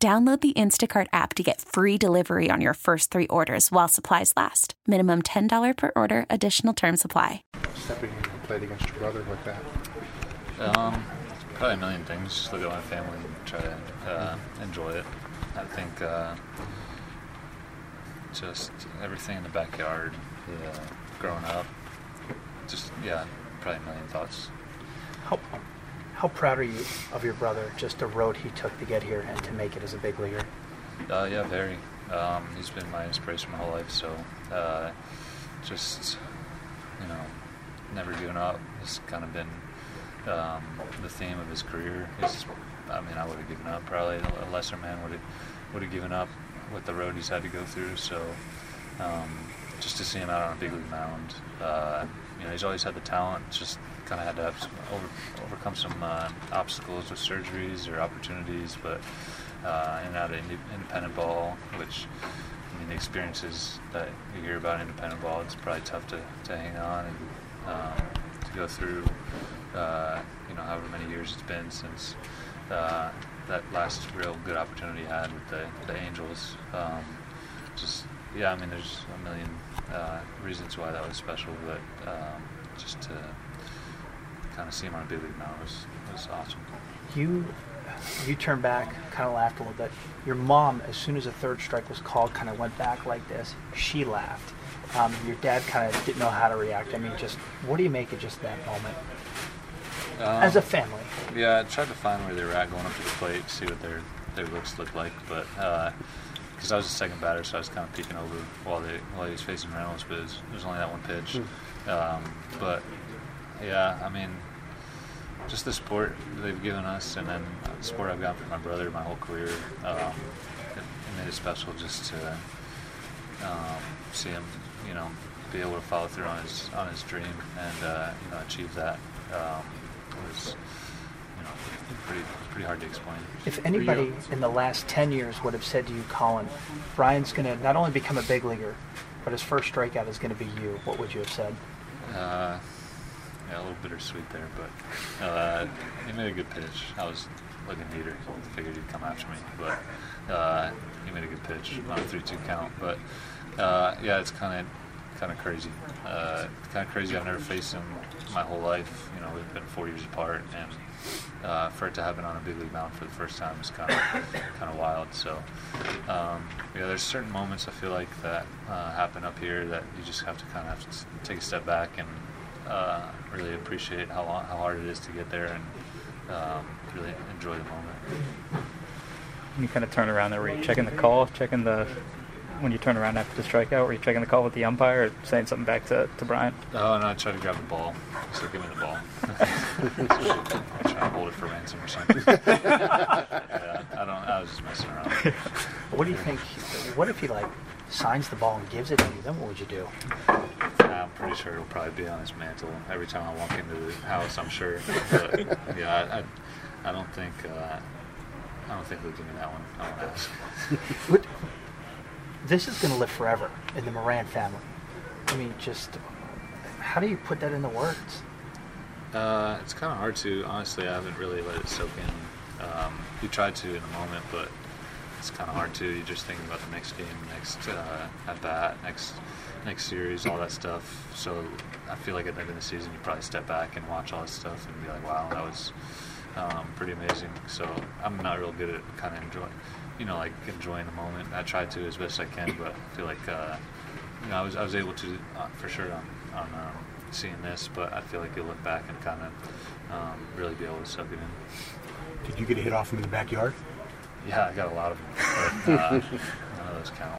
Download the Instacart app to get free delivery on your first three orders while supplies last. Minimum $10 per order. Additional terms apply. Stepping in and played against your brother like that? Probably a million things. Just look at my family and try to enjoy it. I think just everything in the backyard, growing up. Just, probably a million thoughts. How proud are you of your brother, just the road he took to get here and to make it as a big leaguer? Very. He's been my inspiration my whole life, so never giving up has kind of been the theme of his career. I would have given up, probably. A lesser man would have given up with the road he's had to go through, so just to see him out on a big league mound. He's always had the talent, just kind of had to have overcome some obstacles with surgeries or opportunities, but in and out of independent ball, which, the experiences that you hear about independent ball, it's probably tough to hang on and to go through, however many years it's been since that last real good opportunity I had with the Angels. There's a million reasons why that was special, but just to kind of see him on a big league now was awesome. You turned back, kind of laughed a little bit. Your mom, as soon as a third strike was called, kind of went back like this. She laughed. Your dad kind of didn't know how to react. Just what do you make of just that moment as a family? Yeah, I tried to find where they were at going up to the plate, see what their looks looked like, but. Because I was the second batter, so I was kind of peeking over while he was facing Reynolds, but it was only that one pitch. Just the support they've given us, and then the support I've gotten from my brother my whole career, it made it special just to see him, be able to follow through on his dream and achieve that. Pretty hard to explain. If anybody in the last 10 years would have said to you, Colin, Brian's going to not only become a big leaguer, but his first strikeout is going to be you, what would you have said? A little bittersweet there, but he made a good pitch. I was looking neater. I figured he'd come after me, but he made a good pitch on a 3-2 count. But it's kind of crazy. I've never faced him my whole life. We've been 4 years apart, and for it to happen on a big league mound for the first time is kind of wild. So, there's certain moments I feel like that happen up here that you just have to take a step back and really appreciate how hard it is to get there and really enjoy the moment. When you kind of turn around there, were you checking the call, when you turn around after the strikeout, were you checking the call with the umpire or saying something back to Brian? Oh, no, I tried to grab the ball. So give me the ball. I'm trying to hold it for ransom or something. I was just messing around. What do you think? What if he, signs the ball and gives it to you? Then what would you do? I'm pretty sure it'll probably be on his mantle every time I walk into the house, I'm sure. But, I don't think he'll give me that one. I won't ask. This is going to live forever in the Moran family. How do you put that into words? It's kind of hard to, honestly. I haven't really let it soak in. You try to in the moment, but it's kind of hard to. You just think about the next game, next at bat, next series, all that stuff. So I feel like at the end of the season, you probably step back and watch all this stuff and be like, wow, that was pretty amazing. So I'm not real good at kind of enjoying. Enjoying the moment. I try to as best I can, but I feel like, I was able to, for sure, on seeing this, but I feel like you'll look back and kind of really be able to soak it in. Did you get a hit off him in the backyard? Yeah, I got a lot of them, but none of those count.